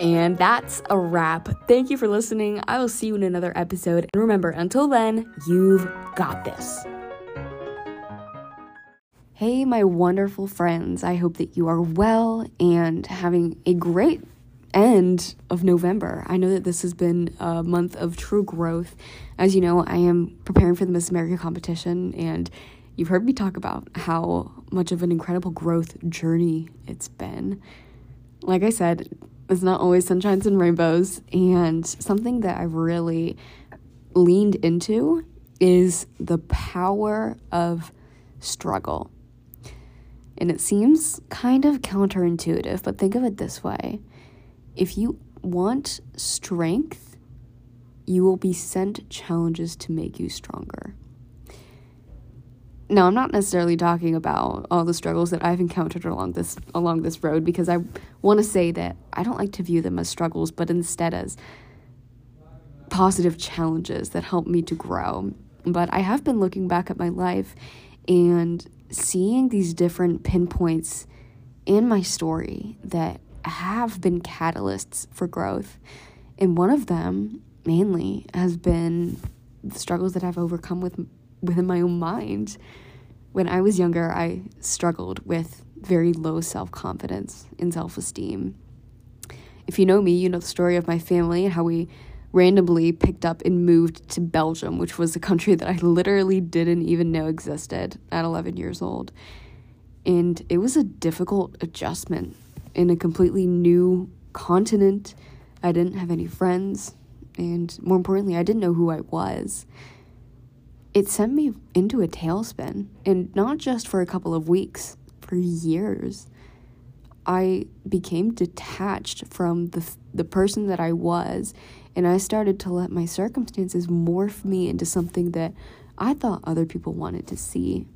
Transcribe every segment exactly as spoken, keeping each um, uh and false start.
And that's a wrap. Thank you for listening. I will see you in another episode. And remember, until then, you've got this. Hey, my wonderful friends. I hope that you are well and having a great end of November. I know that this has been a month of true growth. As you know, I am preparing for the Miss America competition, and you've heard me talk about how much of an incredible growth journey it's been. Like I said, it's not always sunshines and rainbows, and something that I've really leaned into is the power of struggle. And it seems kind of counterintuitive, but think of it this way. If you want strength, you will be sent challenges to make you stronger. Now, I'm not necessarily talking about all the struggles that I've encountered along this along this road, because I want to say that I don't like to view them as struggles, but instead as positive challenges that help me to grow. But I have been looking back at my life and seeing these different pinpoints in my story that have been catalysts for growth. And one of them, mainly, has been the struggles that I've overcome with within my own mind. When I was younger, I struggled with very low self-confidence and self-esteem. If you know me, you know the story of my family and how we randomly picked up and moved to Belgium, which was a country that I literally didn't even know existed at eleven years old. And it was a difficult adjustment in a completely new continent. I didn't have any friends, and more importantly, I didn't know who I was. It sent me into a tailspin, and not just for a couple of weeks, for years. I became detached from the the person that I was, and I started to let my circumstances morph me into something that I thought other people wanted to see.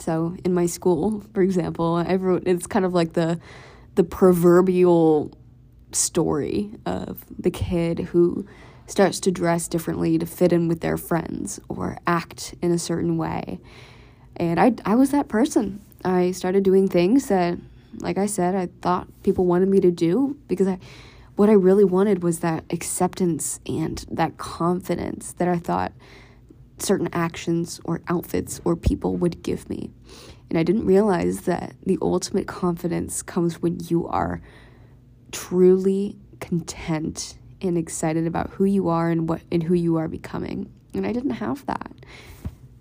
So in my school, for example, everyone, it's kind of like the the proverbial story of the kid who starts to dress differently to fit in with their friends or act in a certain way. And I, I was that person. I started doing things that, like I said, I thought people wanted me to do, because I, what I really wanted was that acceptance and that confidence that I thought certain actions or outfits or people would give me. And I didn't realize that the ultimate confidence comes when you are truly content and excited about who you are and what and who you are becoming. And I didn't have that.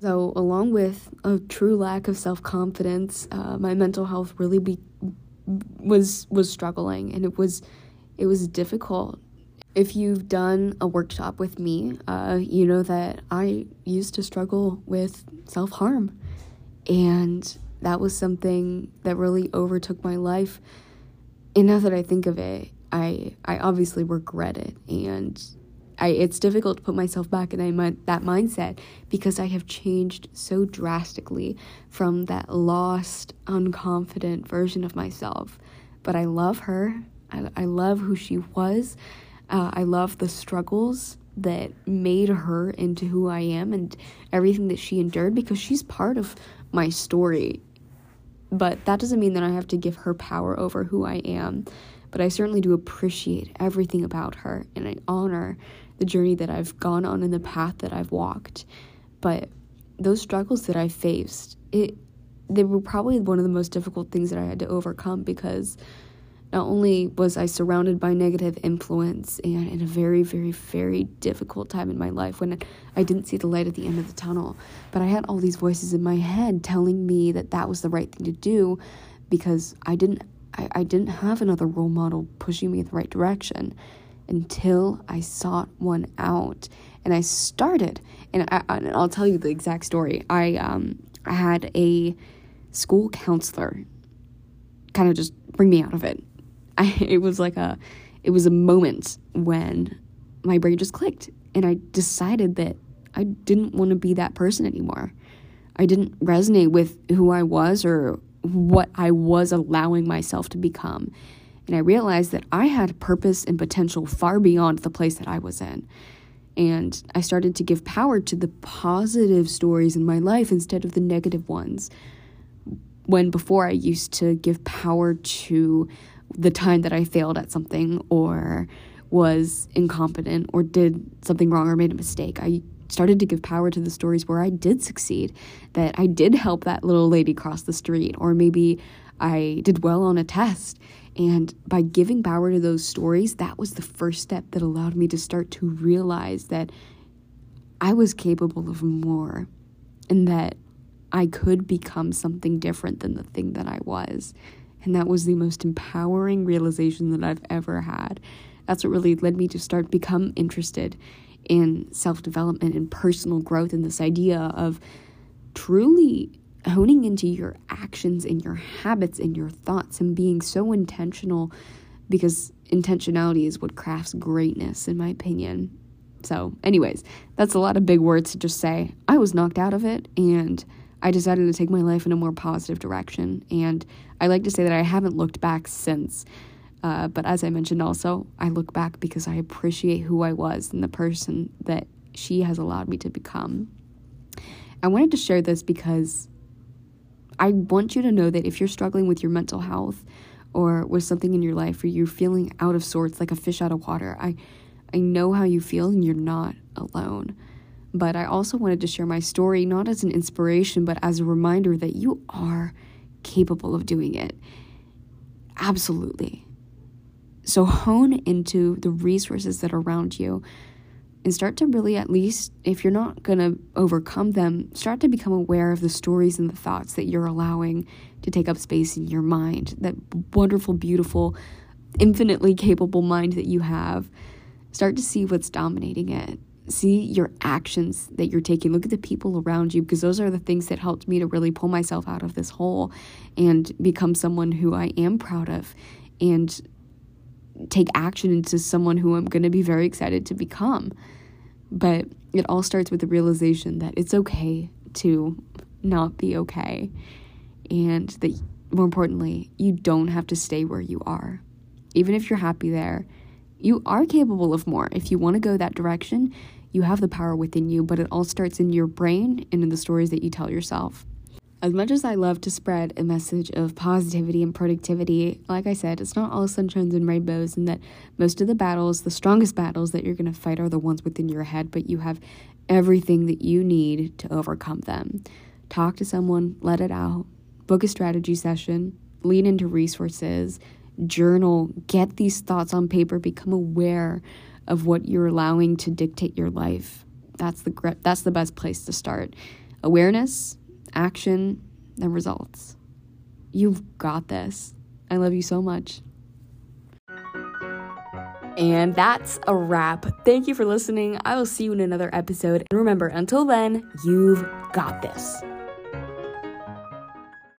So along with a true lack of self-confidence, uh, my mental health really be- was was struggling, and it was it was difficult. If you've done a workshop with me, uh, you know that I used to struggle with self-harm, and that was something that really overtook my life. And now that I think of it, I I obviously regret it, and I it's difficult to put myself back in that mindset, because I have changed so drastically from that lost, unconfident version of myself. But I love her. I, I love who she was. Uh, I love the struggles that made her into who I am and everything that she endured, because she's part of my story. But that doesn't mean that I have to give her power over who I am. But I certainly do appreciate everything about her, and I honor the journey that I've gone on and the path that I've walked. But those struggles that I faced, it they were probably one of the most difficult things that I had to overcome, because not only was I surrounded by negative influence and in a very, very, very difficult time in my life when I didn't see the light at the end of the tunnel, but I had all these voices in my head telling me that that was the right thing to do, because I didn't I, I didn't have another role model pushing me in the right direction until I sought one out. And I started, and, I, and I'll tell you the exact story. I um I had a school counselor kind of just bring me out of it. I, it was like a, it was a moment when my brain just clicked, and I decided that I didn't want to be that person anymore. I didn't resonate with who I was or what I was allowing myself to become. And I realized that I had purpose and potential far beyond the place that I was in. And I started to give power to the positive stories in my life instead of the negative ones. When before I used to give power to the time that I failed at something or was incompetent or did something wrong or made a mistake. I started to give power to the stories where I did succeed, that I did help that little lady cross the street, or maybe I did well on a test. And by giving power to those stories, that was the first step that allowed me to start to realize that I was capable of more and that I could become something different than the thing that I was. And that was the most empowering realization that I've ever had. That's what really led me to start become interested in self-development and personal growth, and this idea of truly honing into your actions and your habits and your thoughts and being so intentional, because intentionality is what crafts greatness, in my opinion. So anyways, that's a lot of big words to just say. I was knocked out of it, and I decided to take my life in a more positive direction. And I like to say that I haven't looked back since. Uh, but as I mentioned also, I look back because I appreciate who I was and the person that she has allowed me to become. I wanted to share this because I want you to know that if you're struggling with your mental health or with something in your life, or you're feeling out of sorts like a fish out of water, I, I know how you feel, and you're not alone. But I also wanted to share my story, not as an inspiration, but as a reminder that you are capable of doing it. Absolutely. So hone into the resources that are around you and start to really, at least, if you're not going to overcome them, start to become aware of the stories and the thoughts that you're allowing to take up space in your mind, that wonderful, beautiful, infinitely capable mind that you have. Start to see what's dominating it. See your actions that you're taking. Look at the people around you, because those are the things that helped me to really pull myself out of this hole and become someone who I am proud of and take action into someone who I'm going to be very excited to become. But it all starts with the realization that it's okay to not be okay, and that, more importantly, you don't have to stay where you are. Even if you're happy there, you are capable of more. If you want to go that direction, you have the power within you, but it all starts in your brain and in the stories that you tell yourself. As much as I love to spread a message of positivity and productivity, like I said, it's not all sunshines and rainbows, and that most of the battles, the strongest battles that you're going to fight, are the ones within your head, but you have everything that you need to overcome them. Talk to someone, let it out, book a strategy session, lean into resources, journal, get these thoughts on paper, become aware of what you're allowing to dictate your life. That's the grip, that's the best place to start. Awareness, action, and results. You've got this. I love you so much. And that's a wrap. Thank you for listening. I will see you in another episode. And remember, until then, you've got this.